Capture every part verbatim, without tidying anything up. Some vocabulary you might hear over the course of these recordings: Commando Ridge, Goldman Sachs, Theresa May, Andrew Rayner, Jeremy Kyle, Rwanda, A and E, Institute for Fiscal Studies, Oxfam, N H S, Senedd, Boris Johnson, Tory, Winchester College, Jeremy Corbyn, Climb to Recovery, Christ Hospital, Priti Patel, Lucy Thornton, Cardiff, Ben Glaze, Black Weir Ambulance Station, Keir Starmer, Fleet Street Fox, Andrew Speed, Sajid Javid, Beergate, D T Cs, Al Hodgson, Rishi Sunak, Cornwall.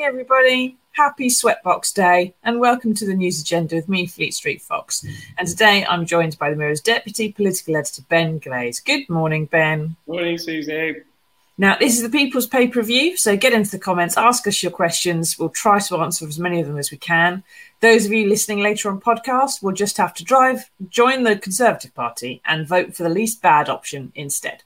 morning, everybody. Happy Sweatbox Day, and welcome to the news agenda with me, Fleet Street Fox. And today I'm joined by the Mirror's Deputy Political Editor, Ben Glaze. Good morning, Ben. Morning, Susie. Now, this is the People's Pay-Per-View, so get into the comments, ask us your questions. We'll try to answer as many of them as we can. Those of you listening later on podcast will just have to drive, join the Conservative Party and vote for the least bad option instead.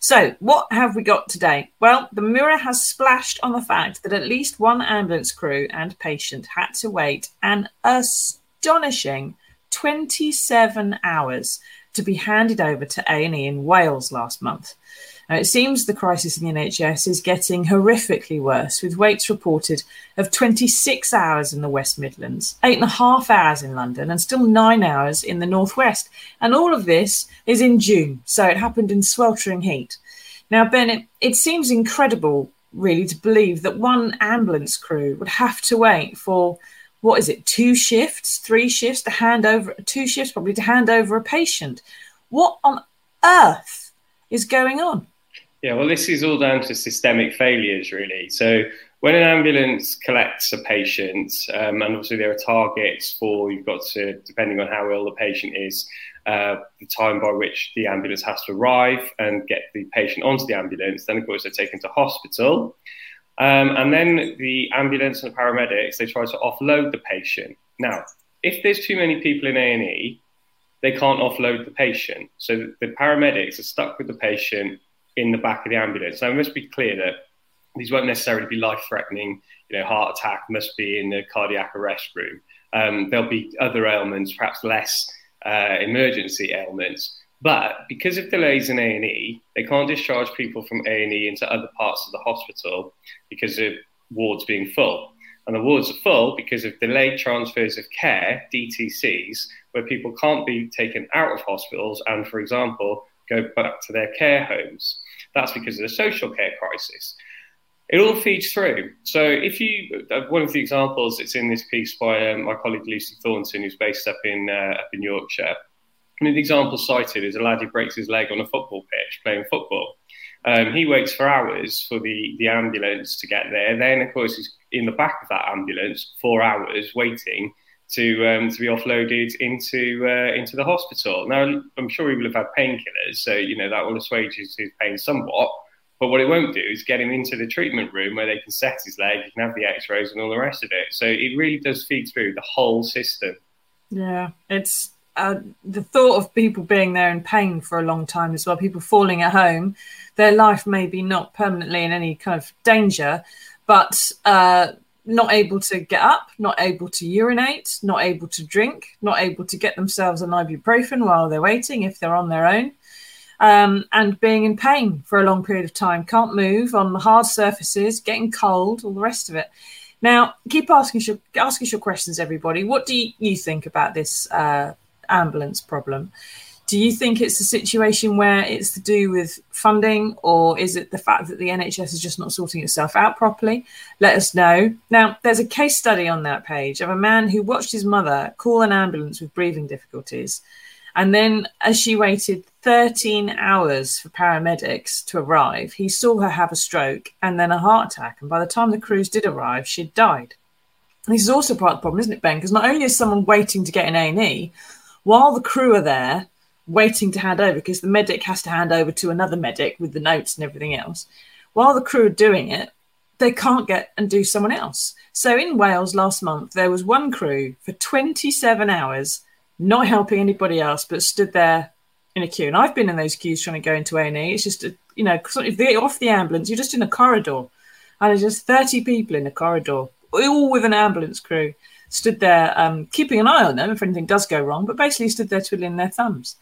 So what have we got today? Well, the Mirror has splashed on the fact that at least one ambulance crew and patient had to wait an astonishing twenty-seven hours to be handed over to A and E in Wales last month. Now, it seems the crisis in the N H S is getting horrifically worse, with waits reported of twenty-six hours in the West Midlands, eight and a half hours in London, and still nine hours in the North West. And all of this is in June, so it happened in sweltering heat. Now, Ben, it, it seems incredible, really, to believe that one ambulance crew would have to wait for, what is it, two shifts, three shifts to hand over, two shifts probably to hand over a patient. What on earth is going on? Yeah, well, this is all down to systemic failures, really. So when an ambulance collects a patient, um, and obviously there are targets for, you've got to, depending on how ill the patient is, uh, the time by which the ambulance has to arrive and get the patient onto the ambulance. Then, of course, they're taken to hospital. Um, and then the ambulance and the paramedics, they try to offload the patient. Now, if there's too many people in A and E, they can't offload the patient. So the paramedics are stuck with the patient in the back of the ambulance. Now, it must be clear that these won't necessarily be life-threatening, you know, heart attack, must be in the cardiac arrest room. Um, there'll be other ailments, perhaps less uh, emergency ailments. But because of delays in A and E, they can't discharge people from A and E into other parts of the hospital because of wards being full. And the wards are full because of delayed transfers of care, D T Cs, where people can't be taken out of hospitals and, for example, go back to their care homes. That's because of the social care crisis. It all feeds through. So if you, one of the examples that's in this piece by um, my colleague Lucy Thornton, who's based up in uh, up in Yorkshire, one of the examples cited is a lad who breaks his leg on a football pitch playing football. Um, he waits for hours for the, the ambulance to get there. Then, of course, he's in the back of that ambulance, four hours waiting to um, to be offloaded into uh, into the hospital. Now, I'm sure he will have had painkillers, so you know that will assuage his, his pain somewhat. But what it won't do is get him into the treatment room where they can set his leg, you can have the X-rays and all the rest of it. So it really does feed through the whole system. Yeah, it's uh, the thought of people being there in pain for a long time as well, people falling at home, their life maybe not permanently in any kind of danger, but uh not able to get up, not able to urinate, not able to drink, not able to get themselves an ibuprofen while they're waiting if they're on their own, um, and being in pain for a long period of time, can't move on the hard surfaces, getting cold, all the rest of it. Now, keep asking your, ask us your questions, everybody. What do you, you think about this uh, ambulance problem? Do you think it's a situation where it's to do with funding, or is it the fact that the N H S is just not sorting itself out properly? Let us know. Now, there's a case study on that page of a man who watched his mother call an ambulance with breathing difficulties. And then as she waited thirteen hours for paramedics to arrive, he saw her have a stroke and then a heart attack. And by the time the crews did arrive, she'd died. And this is also part of the problem, isn't it, Ben? Because not only is someone waiting to get in A and E, while the crew are there, waiting to hand over, because the medic has to hand over to another medic with the notes and everything else. While the crew are doing it, they can't get and do someone else. So in Wales last month, there was one crew for twenty-seven hours, not helping anybody else, but stood there in a queue. And I've been in those queues trying to go into A and E. It's just, you know, if they're off the ambulance, you're just in a corridor. And there's just thirty people in a corridor, all with an ambulance crew, stood there um, keeping an eye on them if anything does go wrong, but basically stood there twiddling their thumbs.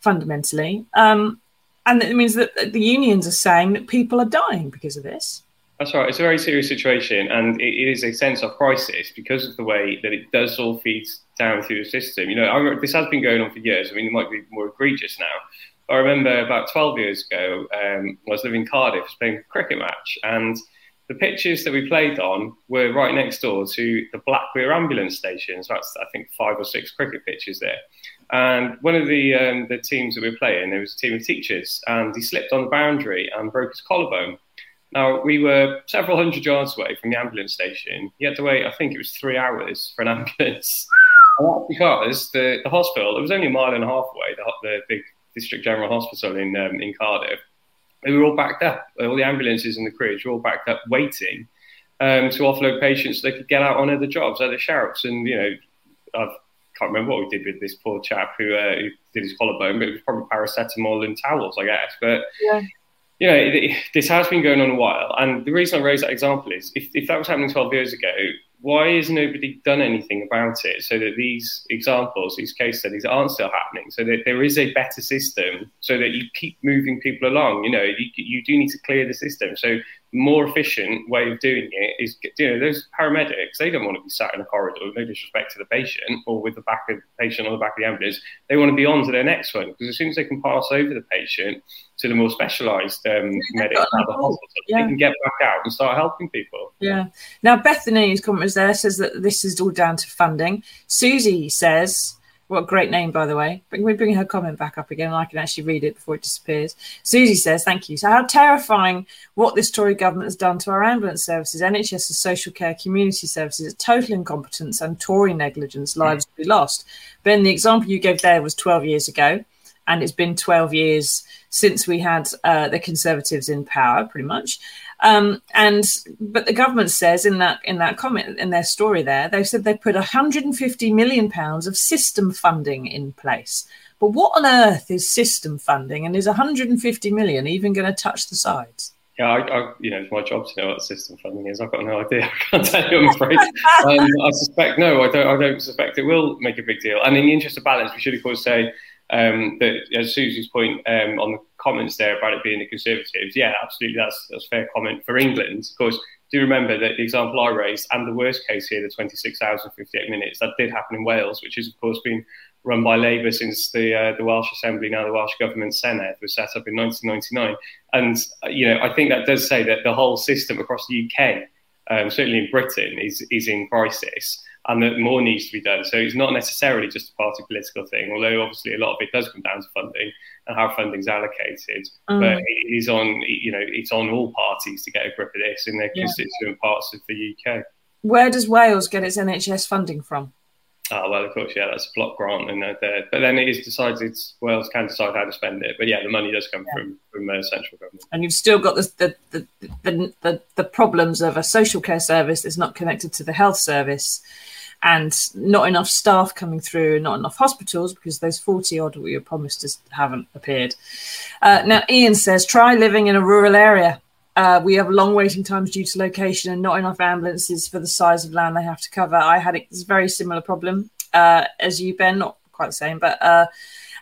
Fundamentally. Um, and it means that the unions are saying that people are dying because of this. That's right. It's a very serious situation, and it, it is a sense of crisis because of the way that it does all feed down through the system. You know, I, this has been going on for years. I mean, it might be more egregious now. I remember about twelve years ago, um, I was living in Cardiff, playing a cricket match, and the pitches that we played on were right next door to the Black Weir Ambulance Station. So that's, I think, five or six cricket pitches there. And one of the um, the teams that we were playing, there was a team of teachers, and he slipped on the boundary and broke his collarbone. Now, we were several hundred yards away from the ambulance station. You had to wait, I think it was three hours for an ambulance. And that's because the, the hospital, it was only a mile and a half away, the, the big District General Hospital in um, in Cardiff. They were all backed up. All the ambulances and the crews were all backed up waiting um, to offload patients so they could get out on other jobs, other shouts. And, you know, I've, I can't remember what we did with this poor chap who, uh, who did his collarbone, but it was probably paracetamol and towels, I guess. But, yeah. you know, it, it, this has been going on a while. And the reason I raise that example is if, if that was happening twelve years ago, why has nobody done anything about it so that these examples, these case studies aren't still happening, so that there is a better system so that you keep moving people along? You know, you, you do need to clear the system. So the more efficient way of doing it is, you know, those paramedics, they don't want to be sat in a corridor, no disrespect to the patient, or with the back of the patient on the back of the ambulance. They want to be on to their next one, because as soon as they can pass over the patient to the more specialised um, medics at the hospital, yeah. they can get back out and start helping people. Yeah. Now, Bethany's comment there says that this is all down to funding. Susie says, what a great name, by the way. But can we bring her comment back up again and I can actually read it before it disappears? Susie says, thank you. So how terrifying what this Tory government has done to our ambulance services, N H S and social care, community services. It's total incompetence and Tory negligence. Lives will be lost. Ben, the example you gave there was twelve years ago. And it's been twelve years since we had uh, the Conservatives in power, pretty much. Um, and but the government says in that in that comment, in their story there, they said they put one hundred fifty million pounds of system funding in place. But what on earth is system funding? And is one hundred fifty million even going to touch the sides? Yeah, I, I, you know, it's my job to know what system funding is. I've got no idea. I can't tell you, I'm afraid. um, I suspect, no, I don't, I don't suspect it will make a big deal. And in the interest of balance, we should, of course, say, Um, that, as Susie's point um, on the comments there about it being the Conservatives, yeah, absolutely, that's that's a fair comment for England. Of course, do remember that the example I raised and the worst case here, the twenty-six hours and fifty-eight minutes, that did happen in Wales, which has, of course, been run by Labour since the uh, the Welsh Assembly, now the Welsh Government Senedd, was set up in nineteen ninety-nine. And, you know, I think that does say that the whole system across the U K, um, certainly in Britain, is is in crisis, and that more needs to be done. So it's not necessarily just a party political thing, although obviously a lot of it does come down to funding and how funding's allocated. Mm. But it is on, you know, it's on all parties to get a grip of this in their yeah. constituent parts of the U K. Where does Wales get its N H S funding from? Oh, well, of course, yeah, that's a block grant. And there. But then it is decided, Wales can decide how to spend it. But yeah, the money does come yeah. from, from uh, central government. And you've still got the the, the, the, the the problems of a social care service that's not connected to the health service, and not enough staff coming through, and not enough hospitals, because those forty odd we were promised just haven't appeared. Uh, now, Ian says, try living in a rural area. Uh, we have long waiting times due to location and not enough ambulances for the size of land they have to cover. I had a very similar problem uh, as you, Ben, not quite the same, but uh,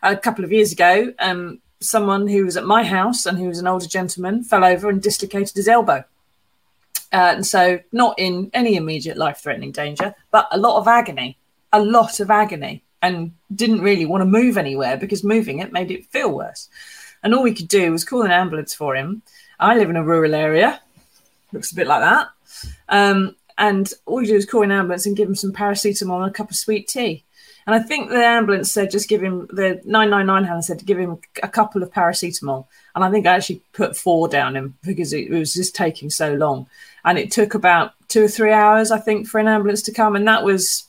a couple of years ago, um, someone who was at my house and who was an older gentleman fell over and dislocated his elbow. Uh, and so not in any immediate life-threatening danger, but a lot of agony, a lot of agony, and didn't really want to move anywhere because moving it made it feel worse. And all we could do was call an ambulance for him. I live in a rural area, looks a bit like that, um, and all you do is call an ambulance and give him some paracetamol and a cup of sweet tea. And I think the ambulance said just give him, the nine nine nine hand said to give him a couple of paracetamol. And I think I actually put four down him because it was just taking so long. And it took about two or three hours, I think, for an ambulance to come. And that was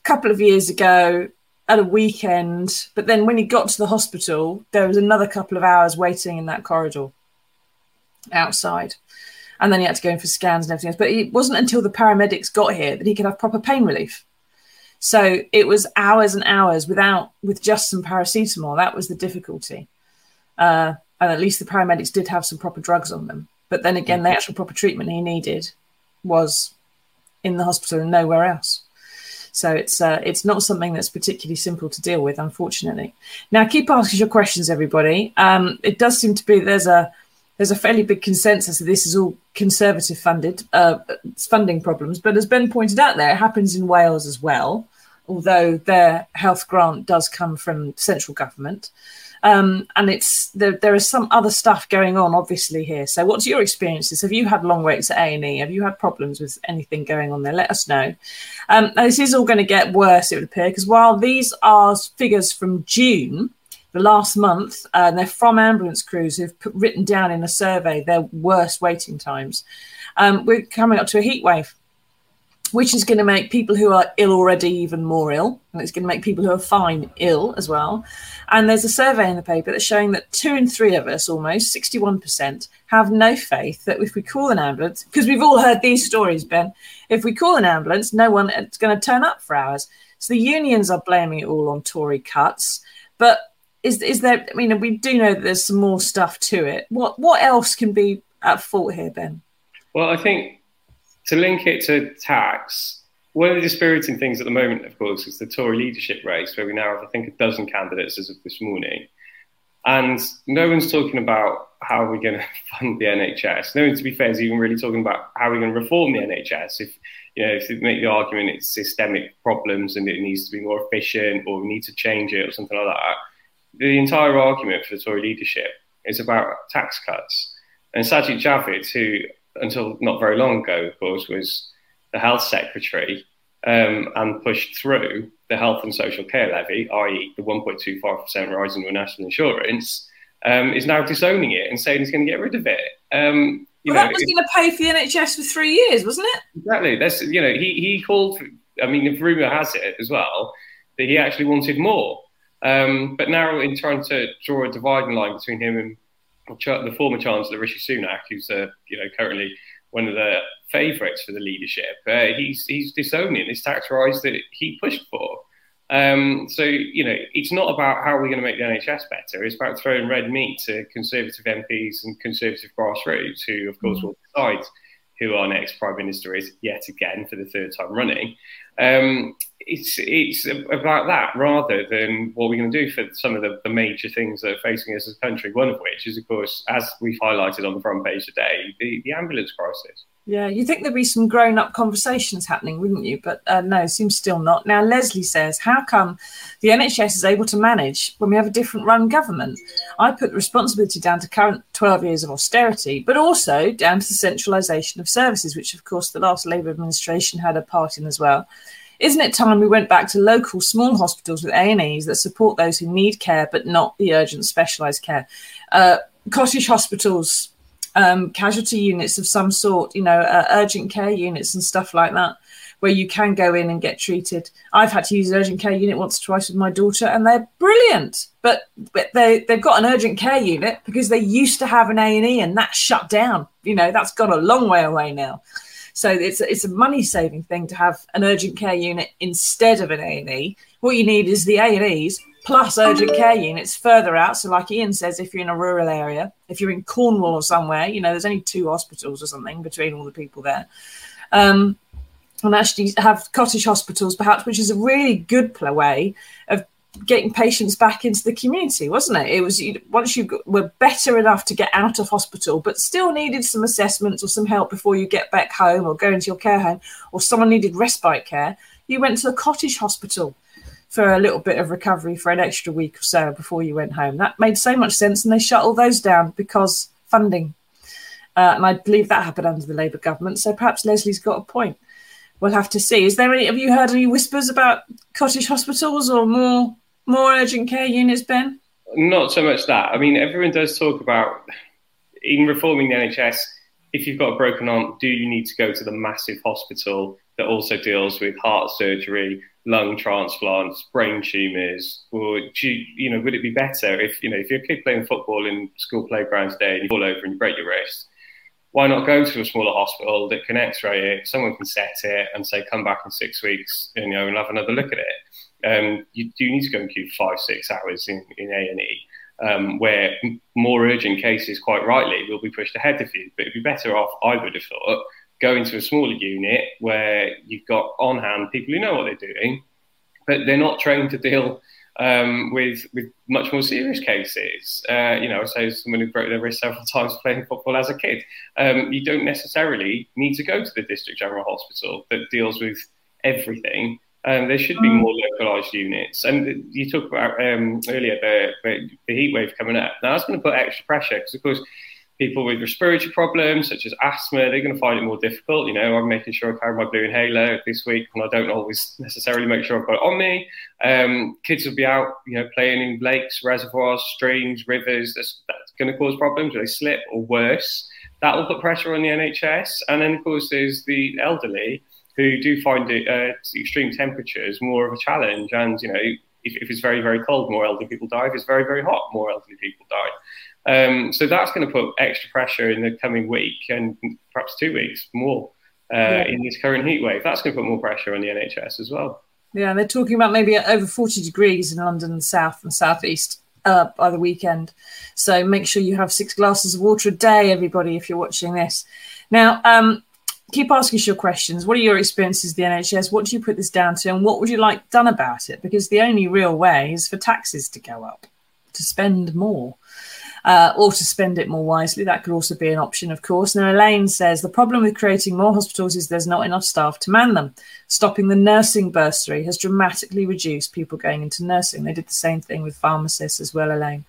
a couple of years ago at a weekend. But then when he got to the hospital, there was another couple of hours waiting in that corridor outside, and then he had to go in for scans and everything else. But it wasn't until the paramedics got here that he could have proper pain relief. So it was hours and hours without with just some paracetamol. That was the difficulty, uh and at least the paramedics did have some proper drugs on them. But then again, the actual proper treatment he needed was in the hospital and nowhere else. So it's uh, it's not something that's particularly simple to deal with, unfortunately. Now keep asking your questions, everybody. Um it does seem to be there's a There's a fairly big consensus that this is all Conservative funded uh, funding problems. But as Ben pointed out there, it happens in Wales as well, although their health grant does come from central government. Um, and it's there, there is some other stuff going on, obviously, here. So what's your experiences? Have you had long waits at A and E? Have you had problems with anything going on there? Let us know. Um, and this is all going to get worse, it would appear, because while these are figures from June, the last month, uh, and they're from ambulance crews who've put, written down in a survey their worst waiting times. Um, we're coming up to a heat wave, which is going to make people who are ill already even more ill. And it's going to make people who are fine ill as well. And there's a survey in the paper that's showing that two in three of us, almost sixty-one percent, have no faith that if we call an ambulance, because we've all heard these stories, Ben, if we call an ambulance, no one is going to turn up for hours. So the unions are blaming it all on Tory cuts. But is is there, I mean, we do know that there's some more stuff to it. What what else can be at fault here, Ben? Well, I think, to link it to tax, one of the dispiriting things at the moment, of course, is the Tory leadership race, where we now have, I think, a dozen candidates as of this morning. And no one's talking about how we're going to fund the N H S. No one, to be fair, is even really talking about how we're going to reform the N H S. If you know, if they make the argument it's systemic problems and it needs to be more efficient or we need to change it or something like that, the entire argument for the Tory leadership is about tax cuts. And Sajid Javid, who, until not very long ago, of course, was the health secretary um, and pushed through the health and social care levy, that is the one point two five percent rise in national insurance, um, is now disowning it and saying he's going to get rid of it. Um, you well, know, that was going to pay for the N H S for three years, wasn't it? Exactly. That's, you know, he, he called, for, I mean, the rumour has it as well, that he actually wanted more. Um, but now in trying to draw a dividing line between him and the former Chancellor Rishi Sunak, who's uh, you know currently one of the favourites for the leadership, uh, he's he's disowning this tax rise that he pushed for. Um, so you know it's not about how we're going to make the N H S better; it's about throwing red meat to Conservative M Ps and Conservative grassroots, who of course will decide who our next Prime Minister is yet again for the third time running. Um, it's it's about that rather than what we're going to do for some of the, the major things that are facing us as a country, one of which is, of course, as we've highlighted on the front page today, the, the ambulance crisis. Yeah, you'd think there'd be some grown-up conversations happening, wouldn't you? But uh, no, it seems still not. Now, Leslie says, how come the N H S is able to manage when we have a different run government? I put the responsibility down to current twelve years of austerity, but also down to the centralisation of services, which, of course, the last Labour administration had a part in as well. Isn't it time we went back to local small hospitals with A and Es that support those who need care, but not the urgent specialised care? Uh, cottage hospitals, Um, casualty units of some sort, you know, uh, urgent care units and stuff like that, where you can go in and get treated. I've had to use an urgent care unit once or twice with my daughter, and they're brilliant. But, but they, they've got an urgent care unit because they used to have an A and E, and that's shut down. You know, that's gone a long way away now. So it's, it's a money-saving thing to have an urgent care unit instead of an A and E. What you need is the A and Es plus urgent care units further out. So like Ian says, if you're in a rural area, if you're in Cornwall or somewhere, you know, there's only two hospitals or something between all the people there. Um, and actually have cottage hospitals, perhaps, which is a really good way of getting patients back into the community, wasn't it? It was once you got, were better enough to get out of hospital, but still needed some assessments or some help before you get back home or go into your care home, or someone needed respite care, you went to the cottage hospital for a little bit of recovery for an extra week or so before you went home. That made so much sense, and they shut all those down because funding. Uh, and I believe that happened under the Labour government, so perhaps Leslie's got a point. We'll have to see. Is there any? Have you heard any whispers about cottage hospitals or more more urgent care units, Ben? Not so much that. I mean, everyone does talk about, in reforming the N H S, if you've got a broken arm, do you need to go to the massive hospital that also deals with heart surgery, lung transplants, brain tumours? Or do you, you know, would it be better if, you know, if you're a kid playing football in school playgrounds today and you fall over and you break your wrist, why not go to a smaller hospital that can x-ray it, someone can set it and say, come back in six weeks and, you know, and have another look at it. Um, you do need to go and queue five, six hours in, in A and E, um, where more urgent cases, quite rightly, will be pushed ahead of you. But it'd be better off, I would have thought, going to a smaller unit where you've got on hand people who know what they're doing, but they're not trained to deal um, with with much more serious cases. Uh, you know, so someone who broke their wrist several times playing football as a kid, um, you don't necessarily need to go to the District General Hospital that deals with everything. Um, there should be more localised units. And you talked about um, earlier the, the heat wave coming up. Now, that's going to put extra pressure because, of course, people with respiratory problems, such as asthma, they're going to find it more difficult. You know, I'm making sure I carry my blue inhaler this week, and I don't always necessarily make sure I've got it on me. Um, kids will be out, you know, playing in lakes, reservoirs, streams, rivers. That's, that's going to cause problems. They slip or worse. That will put pressure on the N H S. And then, of course, there's the elderly who do find it, uh, extreme temperatures more of a challenge. And, you know, if, if it's very, very cold, more elderly people die. If it's very, very hot, more elderly people die. Um, so that's going to put extra pressure in the coming week and perhaps two weeks more uh, yeah. in this current heat wave. That's going to put more pressure on the N H S as well. Yeah, and they're talking about maybe over forty degrees in London and south and southeast uh, by the weekend. So make sure you have six glasses of water a day, everybody, if you're watching this. Now, um, keep asking us your questions. What are your experiences with the N H S? What do you put this down to? And what would you like done about it? Because the only real way is for taxes to go up, to spend more. Uh, or to spend it more wisely. That could also be an option, of course. Now, Elaine says, the problem with creating more hospitals is there's not enough staff to man them. Stopping the nursing bursary has dramatically reduced people going into nursing. They did the same thing with pharmacists as well, Elaine.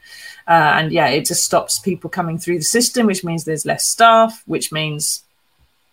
Uh, and, yeah, it just stops people coming through the system, which means there's less staff, which means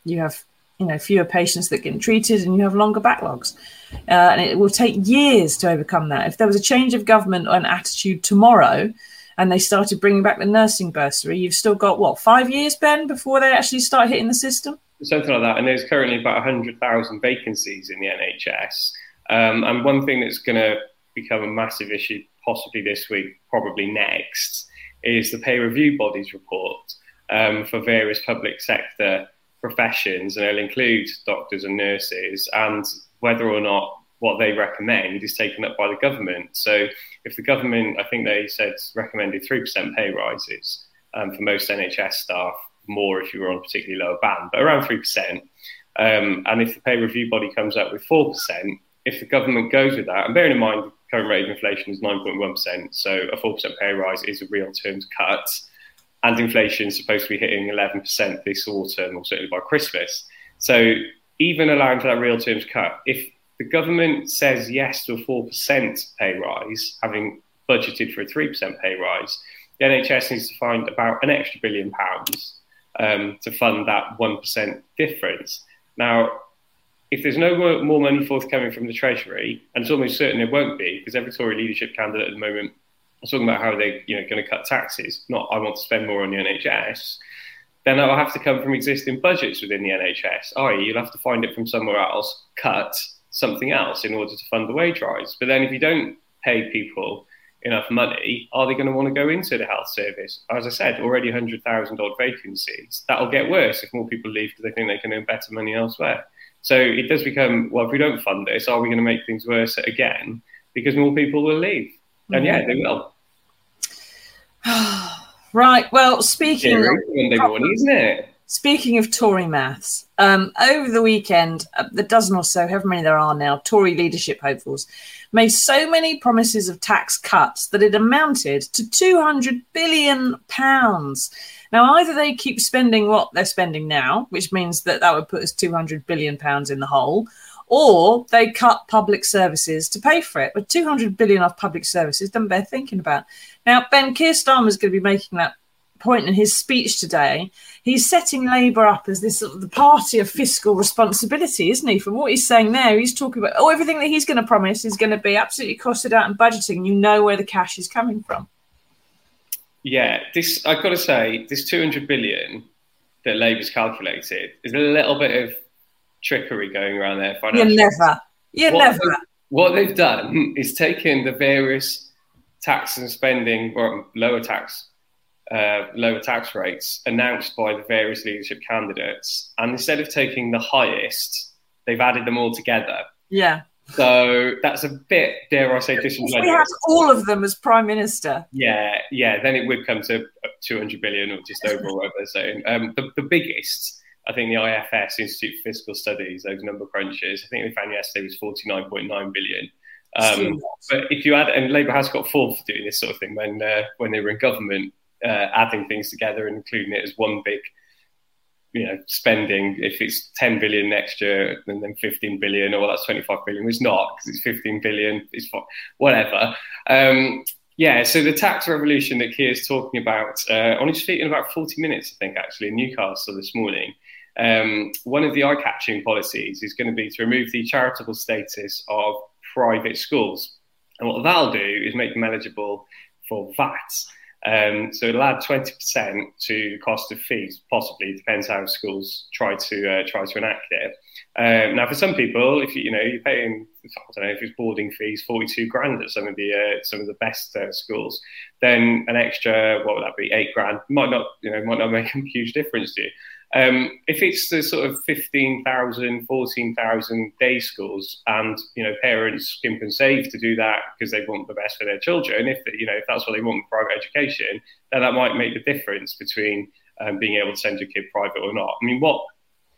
you have, you know, fewer patients that get treated and you have longer backlogs. Uh, and it will take years to overcome that. If there was a change of government or an attitude tomorrow – and they started bringing back the nursing bursary, you've still got, what, five years, Ben, before they actually start hitting the system? Something like that. And there's currently about one hundred thousand vacancies in the N H S. Um, and one thing that's going to become a massive issue, possibly this week, probably next, is the pay review body's report um, for various public sector professions. And it'll include doctors and nurses, and whether or not what they recommend is taken up by the government. So if the government, I think they said, recommended three percent pay rises um, for most N H S staff, more if you were on a particularly lower band, but around three percent. Um, and if the pay review body comes up with four percent, if the government goes with that, and bearing in mind the current rate of inflation is nine point one percent, so a four percent pay rise is a real terms cut, and inflation is supposed to be hitting eleven percent this autumn, or certainly by Christmas. So even allowing for that real terms cut, if the government says yes to a four percent pay rise, having budgeted for a three percent pay rise, the N H S needs to find about an extra billion pounds um, to fund that one percent difference. Now, if there's no more money forthcoming from the Treasury, and it's almost certain there won't be, because every Tory leadership candidate at the moment is talking about how they're you know, going to cut taxes, not I want to spend more on the N H S, then that will have to come from existing budgets within the N H S, that is you'll have to find it from somewhere else, cut something else in order to fund the wage rise. But then if you don't pay people enough money, are they going to want to go into the health service? As I said, already one hundred thousand odd vacancies. That'll get worse if more people leave because they think they can earn better money elsewhere. So it does become, well, if we don't fund this, are we going to make things worse again? Because more people will leave. Mm-hmm. And yeah, they will. Right. Well, speaking of Monday morning, isn't it? Speaking of Tory maths, um, over the weekend, the dozen or so, however many there are now, Tory leadership hopefuls made so many promises of tax cuts that it amounted to two hundred billion pounds. Now, either they keep spending what they're spending now, which means that that would put us two hundred billion pounds in the hole, or they cut public services to pay for it. But two hundred billion pounds off public services doesn't bear thinking about. Now, Ben, Keir Starmer is going to be making that point in his speech today. He's setting Labour up as this the party of fiscal responsibility, isn't he? From what he's saying there, he's talking about oh, everything that he's going to promise is going to be absolutely costed out in budgeting. You know where the cash is coming from. Yeah, this I've got to say, this two hundred billion that Labour's calculated is a little bit of trickery going around there. Financially. You never, you what never. They, what they've done is taken the various tax and spending or lower tax. Uh, lower tax rates announced by the various leadership candidates, and instead of taking the highest, they've added them all together. Yeah. So that's a bit, dare I say, disingenuous. If we had all of them as Prime Minister. Yeah, yeah. Then it would come to two hundred billion or just over, whatever they're saying. Um, the, the biggest, I think, the I F S, Institute for Fiscal Studies, those number crunches, I think they found yesterday was forty-nine point nine billion. Um, but if you add, and Labour has got form for doing this sort of thing when uh, when they were in government. Uh, adding things together and including it as one big, you know, spending. If it's ten billion next year and then fifteen billion, or well, that's twenty-five billion. It's not because it's fifteen billion. It's whatever. Um, Yeah, so the tax revolution that Keir's talking about, uh, on his feet in about forty minutes, I think, actually, in Newcastle this morning. Um, one of the eye-catching policies is going to be to remove the charitable status of private schools. And what that'll do is make them eligible for V A T. Um, so it'll add twenty percent to cost of fees, possibly, depends how schools try to uh, try to enact it. Um, now, for some people, if you, you know, you're paying, I don't know, if it's boarding fees, forty-two grand at some of the uh, some of the best uh, schools, then an extra, what would that be, eight grand might not, you know, might not make a huge difference to you. Um, if it's the sort of fifteen thousand, fourteen thousand day schools, and, you know, parents skimp and save to do that because they want the best for their children, if they, you know, if that's what they want in private education, then that might make the difference between um, being able to send your kid private or not. I mean, what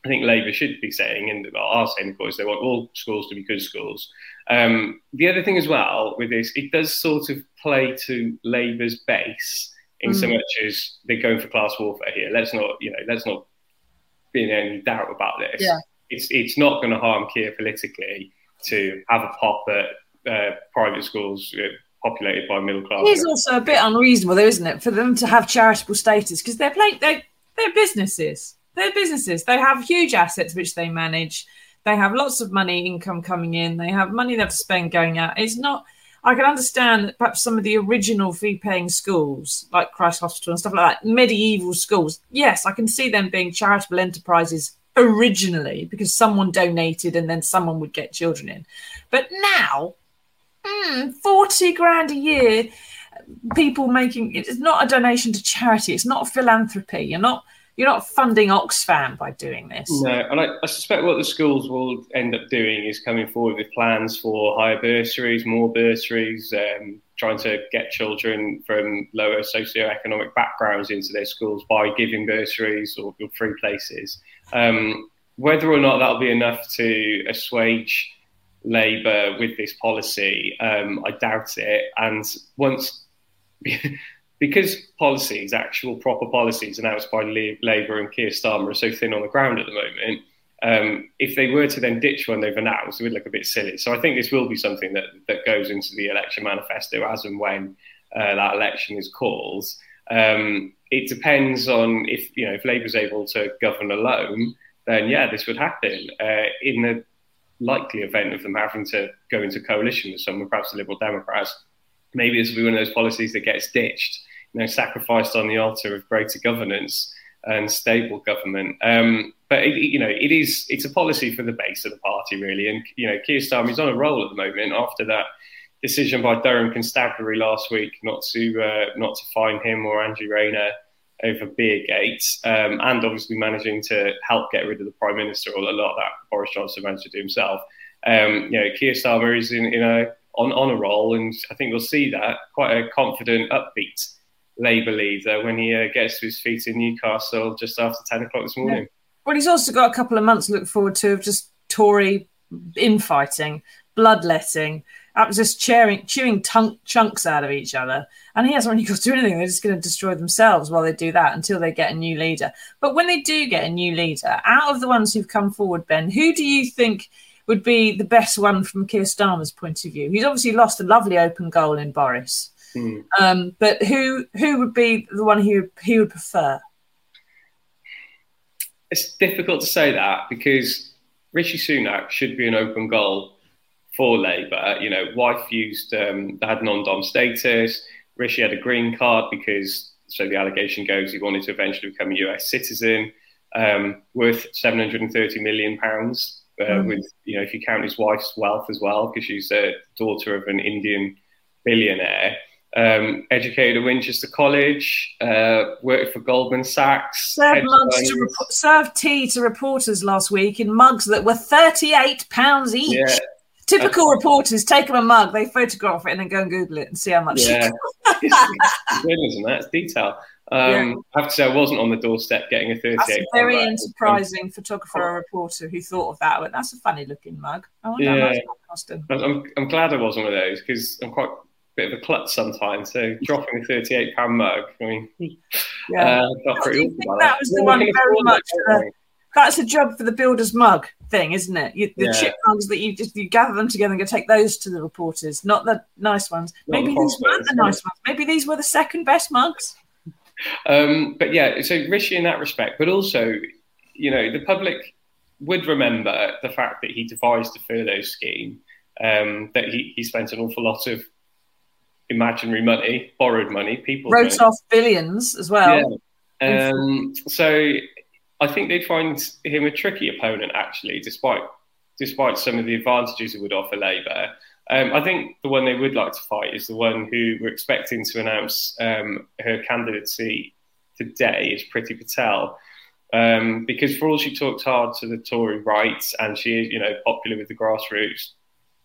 I think Labour should be saying, and are saying, of course, they want all schools to be good schools. Um, the other thing as well with this, it does sort of play to Labour's base in mm. so much as they're going for class warfare here. Let's not, you know, let's not be in any doubt about this. Yeah. It's it's not going to harm Keir politically to have a pop at uh, private schools uh, populated by middle class. It is also a bit unreasonable, though, isn't it, for them to have charitable status, because they're playing, they're, they're businesses. They're businesses. They have huge assets which they manage. They have lots of money, income coming in. They have money they have to spend going out. It's not. I can understand that perhaps some of the original fee-paying schools, like Christ Hospital and stuff like that, medieval schools, yes, I can see them being charitable enterprises originally because someone donated and then someone would get children in. But now, mm, forty grand a year, people making, it's not a donation to charity. It's not philanthropy. You're not You're not funding Oxfam by doing this. No, and I, I suspect what the schools will end up doing is coming forward with plans for higher bursaries, more bursaries, um, trying to get children from lower socioeconomic backgrounds into their schools by giving bursaries or free places. Um, whether or not that'll be enough to assuage Labour with this policy, um, I doubt it. And once... Because policies, actual proper policies announced by Le- Labour and Keir Starmer are so thin on the ground at the moment, um, if they were to then ditch one they've announced, it would look a bit silly. So I think this will be something that, that goes into the election manifesto as and when uh, that election is called. Um, it depends on if, you know, if Labour's able to govern alone, then, yeah, this would happen. Uh, in the likely event of them having to go into coalition with someone, perhaps the Liberal Democrats, maybe this will be one of those policies that gets ditched. You know, sacrificed on the altar of greater governance and stable government. Um, but, it, you know, it is it's a policy for the base of the party, really. And, you know, Keir Starmer is on a roll at the moment after that decision by Durham Constabulary last week not to uh, not to fine him or Andrew Rayner over Beergate, um, and obviously managing to help get rid of the Prime Minister, or a lot of that Boris Johnson managed to do himself. Um, you know, Keir Starmer is in, in a, on, on a roll, and I think we'll see that, quite a confident, upbeat Labour leader when he uh, gets to his feet in Newcastle just after ten o'clock this morning. Yeah. Well, he's also got a couple of months to look forward to of just Tory infighting, bloodletting, just cheering, chewing tunk, chunks out of each other. And he hasn't really got to do anything. They're just going to destroy themselves while they do that until they get a new leader. But when they do get a new leader, out of the ones who've come forward, Ben, who do you think would be the best one from Keir Starmer's point of view? He's obviously lost a lovely open goal in Boris. Mm. Um, but who who would be the one he would, he would prefer? It's difficult to say that, because Rishi Sunak should be an open goal for Labour. You know, wife used um, had non-dom status. Rishi had a green card because, so the allegation goes, he wanted to eventually become a U S citizen, um, worth seven hundred thirty million pounds. Uh, mm. With, you know, if you count his wife's wealth as well, because she's the daughter of an Indian billionaire. Um, educated at Winchester College, uh, worked for Goldman Sachs. Served, mugs to re- served tea to reporters last week in mugs that were thirty-eight pounds each. Yeah. Typical uh, reporters, take them a mug, they photograph it and then go and Google it and see how much. Yeah, it's journalism, that's detail. Um, yeah. I have to say, I wasn't on the doorstep getting a thirty-eight. That's a very mug. Enterprising um, photographer or reporter who thought of that. I went, that's a funny looking mug. I wonder yeah. how much that cost him. I'm, I'm glad I wasn't one of those, because I'm quite... bit of a klutz sometimes, so dropping a thirty-eight pound mug, I mean, yeah. uh, I think that was the one very much, uh, that's a job for the builder's mug, thing, isn't it? You, the yeah. chipmunks that you just you gather them together and go take those to the reporters, not the nice ones. Not Maybe the these weren't the nice ones. Maybe these were the second best mugs. Um, but yeah, so Rishi in that respect, but also, you know, the public would remember the fact that he devised the furlough scheme, um, that he, he spent an awful lot of imaginary money, borrowed money, people wrote money. off billions as well. Yeah. Um, so I think they'd find him a tricky opponent, actually, despite despite some of the advantages it would offer Labour. Um, I think the one they would like to fight is the one who we're expecting to announce um, her candidacy today, is Priti Patel, um, because for all she talks hard to the Tory right, and she is, you know, popular with the grassroots,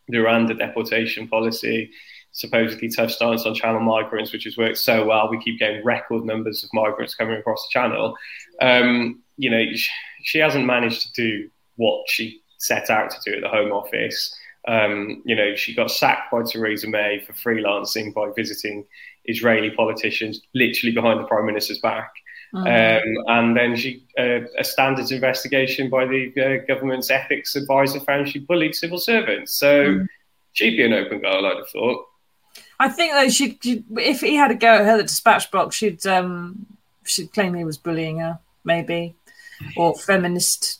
the Rwanda deportation policy, supposedly tough stance on channel migrants, which has worked so well. We keep getting record numbers of migrants coming across the channel. Um, you know, she, she hasn't managed to do what she set out to do at the Home Office. Um, you know, she got sacked by Theresa May for freelancing by visiting Israeli politicians, literally behind the Prime Minister's back. Mm-hmm. Um, and then she, uh, a standards investigation by the uh, government's ethics advisor found she bullied civil servants. So mm-hmm. she'd be an open goal, I'd have thought. I think that she, if he had a go at her, the dispatch box, she'd, um, she'd claim he was bullying her, maybe, or feminist.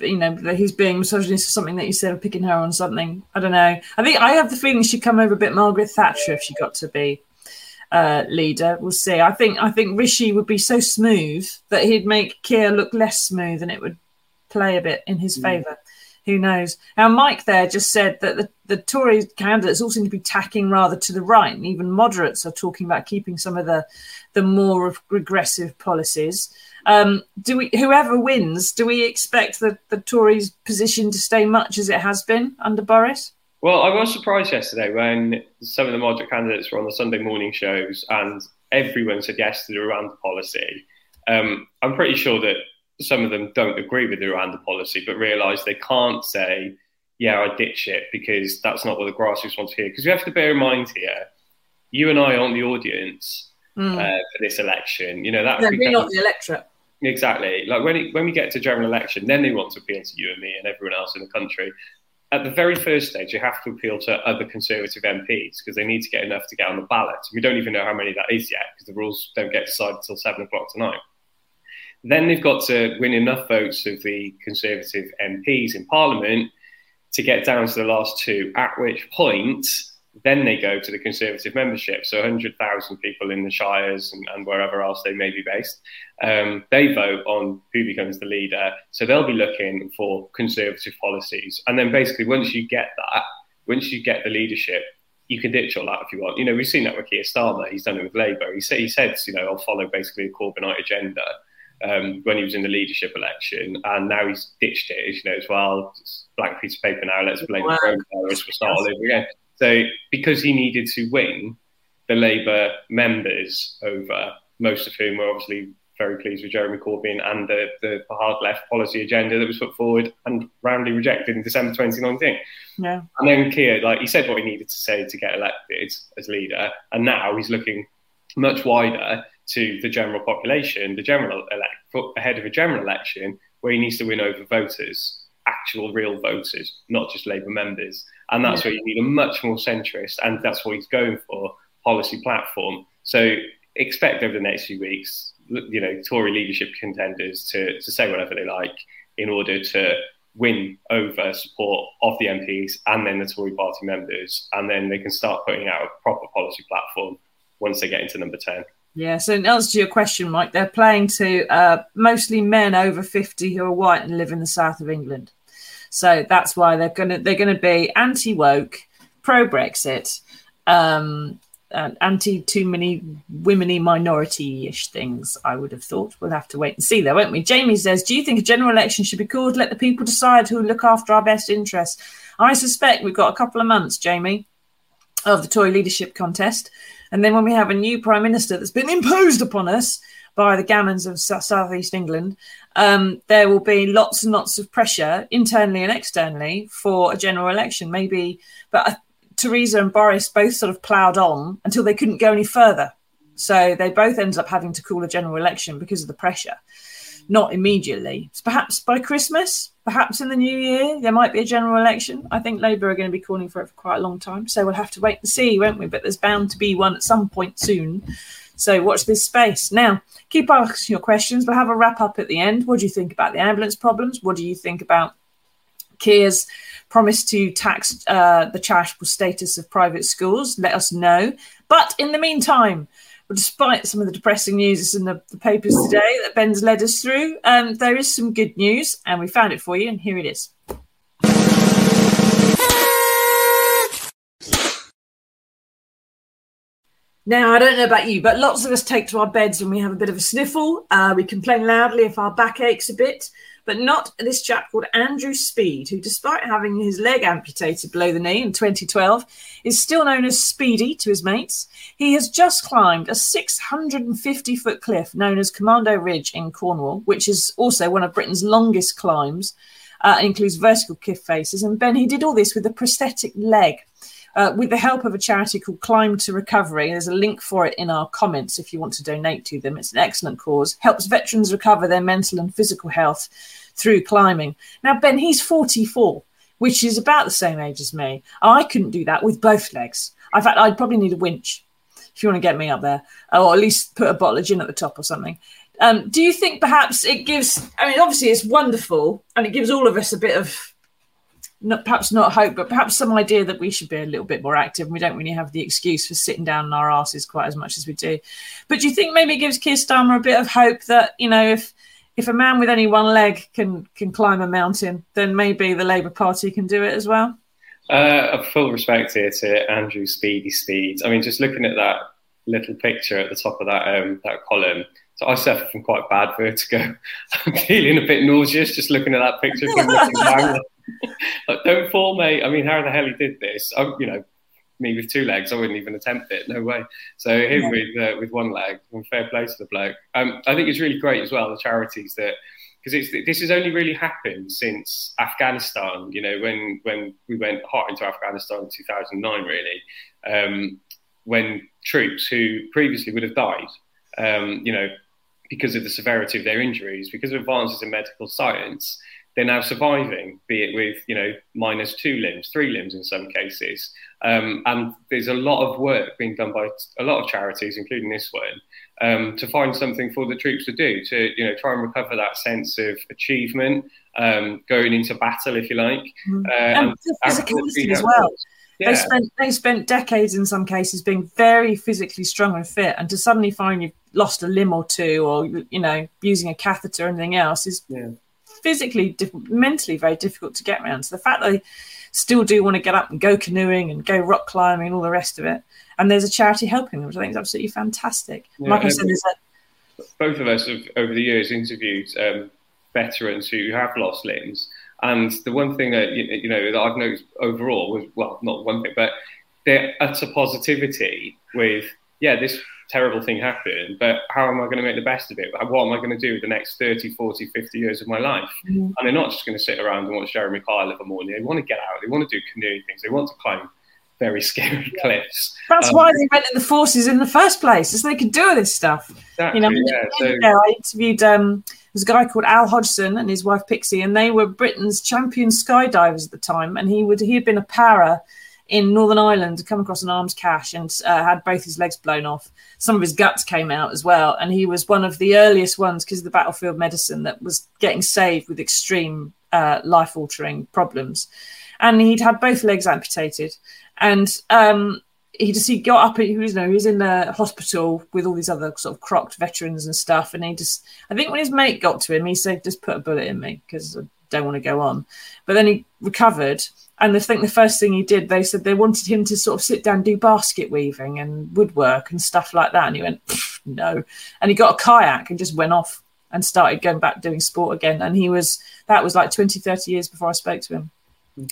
You know, that he's being misogynist or something that you said, or picking her on something. I don't know. I think I have the feeling she'd come over a bit Margaret Thatcher if she got to be uh, leader. We'll see. I think I think Rishi would be so smooth that he'd make Keir look less smooth, and it would play a bit in his mm. favour. Who knows? Now, Mike there just said that the, the Tory candidates all seem to be tacking rather to the right, and even moderates are talking about keeping some of the the more regressive policies. Um, do we? Whoever wins, do we expect the, the Tories' position to stay much as it has been under Boris? Well, I was surprised yesterday when some of the moderate candidates were on the Sunday morning shows and everyone said yes to the Rwanda policy. Um, I'm pretty sure that some of them don't agree with the Rwanda policy, but realise they can't say, yeah, I ditch it, because that's not what the grassroots want to hear. Because we have to bear in mind here, you and I aren't the audience mm. uh, for this election. You know, that would yeah, be we're not the electorate. Exactly. Like when it, when we get to general election, then they want to appeal to you and me and everyone else in the country. At the very first stage, you have to appeal to other Conservative M Ps because they need to get enough to get on the ballot. We don't even know how many that is yet because the rules don't get decided until seven o'clock tonight. Then they've got to win enough votes of the Conservative M Ps in Parliament to get down to the last two, at which point then they go to the Conservative membership. So one hundred thousand people in the shires and, and wherever else they may be based, um, they vote on who becomes the leader. So they'll be looking for Conservative policies. And then basically once you get that, once you get the leadership, you can ditch all that if you want. You know, we've seen that with Keir Starmer. He's done it with Labour. He, say, he says, you know, I'll follow basically a Corbynite agenda um, when he was in the leadership election. And now he's ditched it, as you know, as well. It's a blank piece of paper now. Let's blame wow. the coronavirus. We'll start all over again. So because he needed to win the Labour members over, most of whom were obviously very pleased with Jeremy Corbyn and the, the hard left policy agenda that was put forward and roundly rejected in December twenty nineteen. Yeah. And then Keir, like, he said what he needed to say to get elected as leader. And now he's looking much wider to the general population, the general elect, ahead of a general election where he needs to win over voters. Actual real voters, not just Labour members. And that's yeah. where you need a much more centrist, and that's what he's going for, policy platform. So expect over the next few weeks, you know, Tory leadership contenders to, to say whatever they like in order to win over support of the M Ps and then the Tory party members. And then they can start putting out a proper policy platform once they get into number ten. Yeah, so in answer to your question, Mike, they're playing to uh, mostly men over fifty who are white and live in the south of England. So that's why they're going to they're going to be anti-woke, pro-Brexit, um, and anti-too many women-y minority-ish things, I would have thought. We'll have to wait and see, though, won't we? Jamie says, do you think a general election should be called? Let the people decide who look after our best interests. I suspect we've got a couple of months, Jamie, of the Tory leadership contest. And then when we have a new Prime Minister that's been imposed upon us by the gammons of su- South East England, um, there will be lots and lots of pressure internally and externally for a general election, maybe. But uh, Theresa and Boris both sort of ploughed on until they couldn't go any further. So they both ended up having to call a general election because of the pressure. not immediately. So perhaps by Christmas, perhaps in the new year, there might be a general election. I think Labour are going to be calling for it for quite a long time. So we'll have to wait and see, won't we? But there's bound to be one at some point soon. So watch this space. Now, keep asking your questions. We'll have a wrap up at the end. What do you think about the ambulance problems? What do you think about Keir's promise to tax uh, the charitable status of private schools? Let us know. But in the meantime, despite some of the depressing news in the, the papers today that Ben's led us through, um, there is some good news, and we found it for you, and here it is. Now, I don't know about you, but lots of us take to our beds when we have a bit of a sniffle. Uh, we complain loudly if our back aches a bit, but not this chap called Andrew Speed, who, despite having his leg amputated below the knee in twenty twelve, is still known as Speedy to his mates. He has just climbed a six hundred fifty foot cliff known as Commando Ridge in Cornwall, which is also one of Britain's longest climbs. Uh, it includes vertical cliff faces. And Ben, he did all this with a prosthetic leg. Uh, with the help of a charity called Climb to Recovery. There's a link for it in our comments if you want to donate to them. It's an excellent cause. Helps veterans recover their mental and physical health through climbing. Now, Ben, he's forty-four, which is about the same age as me. I couldn't do that with both legs. In fact, I'd probably need a winch if you want to get me up there, or at least put a bottle of gin at the top or something. Um, do you think perhaps it gives... I mean, obviously, it's wonderful, and it gives all of us a bit of... Not, perhaps not hope, but perhaps some idea that we should be a little bit more active and we don't really have the excuse for sitting down on our asses quite as much as we do. But do you think maybe it gives Keir Starmer a bit of hope that, you know, if if a man with only one leg can, can climb a mountain, then maybe the Labour Party can do it as well? Uh, full respect here to Andrew Speedy Speed. I mean, just looking at that little picture at the top of that um, that column, so I suffer from quite bad vertigo. I'm feeling a bit nauseous just looking at that picture from the Like, don't fall, mate. I mean, how the hell he did this? I, you know, me with two legs, I wouldn't even attempt it. No way. So him yeah. with uh, with one leg, well, fair play to the bloke. Um, I think it's really great as well, the charities that, because this has only really happened since Afghanistan, you know, when, when we went hot into Afghanistan in two thousand nine, really, um, when troops who previously would have died, um, you know, because of the severity of their injuries, because of advances in medical science, they're now surviving, be it with, you know, minus two limbs, three limbs in some cases. Um, and there's a lot of work being done by a lot of charities, including this one, um, to find something for the troops to do, to, you know, try and recover that sense of achievement, um, going into battle, if you like. Mm-hmm. Uh, and physicality as well. Yeah. They spent they spent decades in some cases being very physically strong and fit, and to suddenly find you've lost a limb or two, or, you know, using a catheter or anything else is... Yeah. physically, diff- mentally very difficult to get around. So the fact that they still do want to get up and go canoeing and go rock climbing and all the rest of it, and there's a charity helping them, which I think is absolutely fantastic. Yeah, like I said, there's a- both of us have over the years interviewed um, veterans who have lost limbs, and the one thing that, you know, that I've noticed overall was, well, not one thing, but their utter positivity with, yeah, this terrible thing happened, but how am I going to make the best of it? What am I going to do with the next thirty, forty, fifty years of my life? Mm-hmm. And they're not just going to sit around and watch Jeremy Kyle every morning. They want to get out. They want to do canoeing things. They want to climb very scary yeah. cliffs. That's um, why they went in the forces in the first place, is so they could do all this stuff. Exactly, you know, yeah, so... I interviewed um, this guy called Al Hodgson and his wife Pixie, and they were Britain's champion skydivers at the time, and he would he had been a para in Northern Ireland, come across an arms cache and uh, had both his legs blown off. Some of his guts came out as well. And he was one of the earliest ones because of the battlefield medicine that was getting saved with extreme uh, life-altering problems. And he'd had both legs amputated. And um, he just, he got up, he was, you know, he was in the hospital with all these other sort of crocked veterans and stuff. And he just, I think when his mate got to him, he said, just put a bullet in me because I don't want to go on. But then he recovered. And I think the first thing he did, they said they wanted him to sort of sit down and do basket weaving and woodwork and stuff like that. And he went, no. And he got a kayak and just went off and started going back doing sport again. And he was, that was like twenty, thirty years before I spoke to him.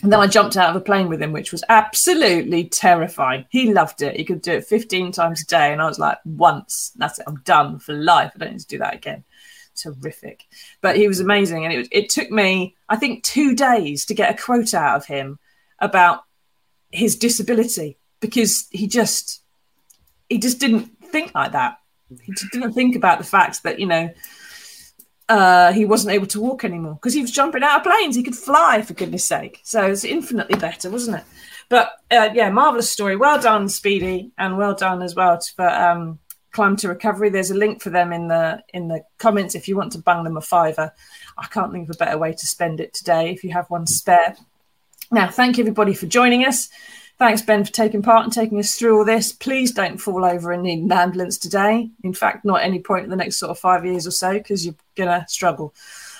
And then I jumped out of a plane with him, which was absolutely terrifying. He loved it. He could do it fifteen times a day. And I was like, once, that's it. I'm done for life. I don't need to do that again. Terrific. But he was amazing, and it it took me I think two days to get a quote out of him about his disability, because he just he just didn't think like that. He didn't think about the fact that, you know, uh, he wasn't able to walk anymore because he was jumping out of planes. He could fly, for goodness sake. So it's infinitely better, wasn't it? But uh, yeah, marvellous story. Well done, Speedy, and well done as well for um, Climb to Recovery. There's a link for them in the in the comments if you want to bung them a fiver. I can't think of a better way to spend it today if you have one spare. Now, thank everybody for joining us. Thanks, Ben, for taking part and taking us through all this. Please don't fall over and need an ambulance today. In fact, not at any point in the next sort of five years or so, because you're going to struggle.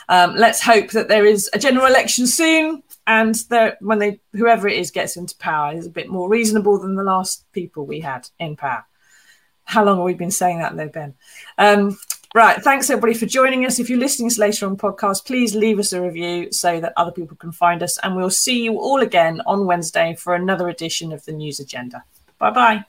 Um, let's hope that there is a general election soon, and that when they, whoever it is gets into power, is a bit more reasonable than the last people we had in power. How long have we been saying that, though, Ben? Um, right, thanks, everybody, for joining us. If you're listening to us later on podcast, please leave us a review so that other people can find us, and we'll see you all again on Wednesday for another edition of The News Agenda. Bye-bye.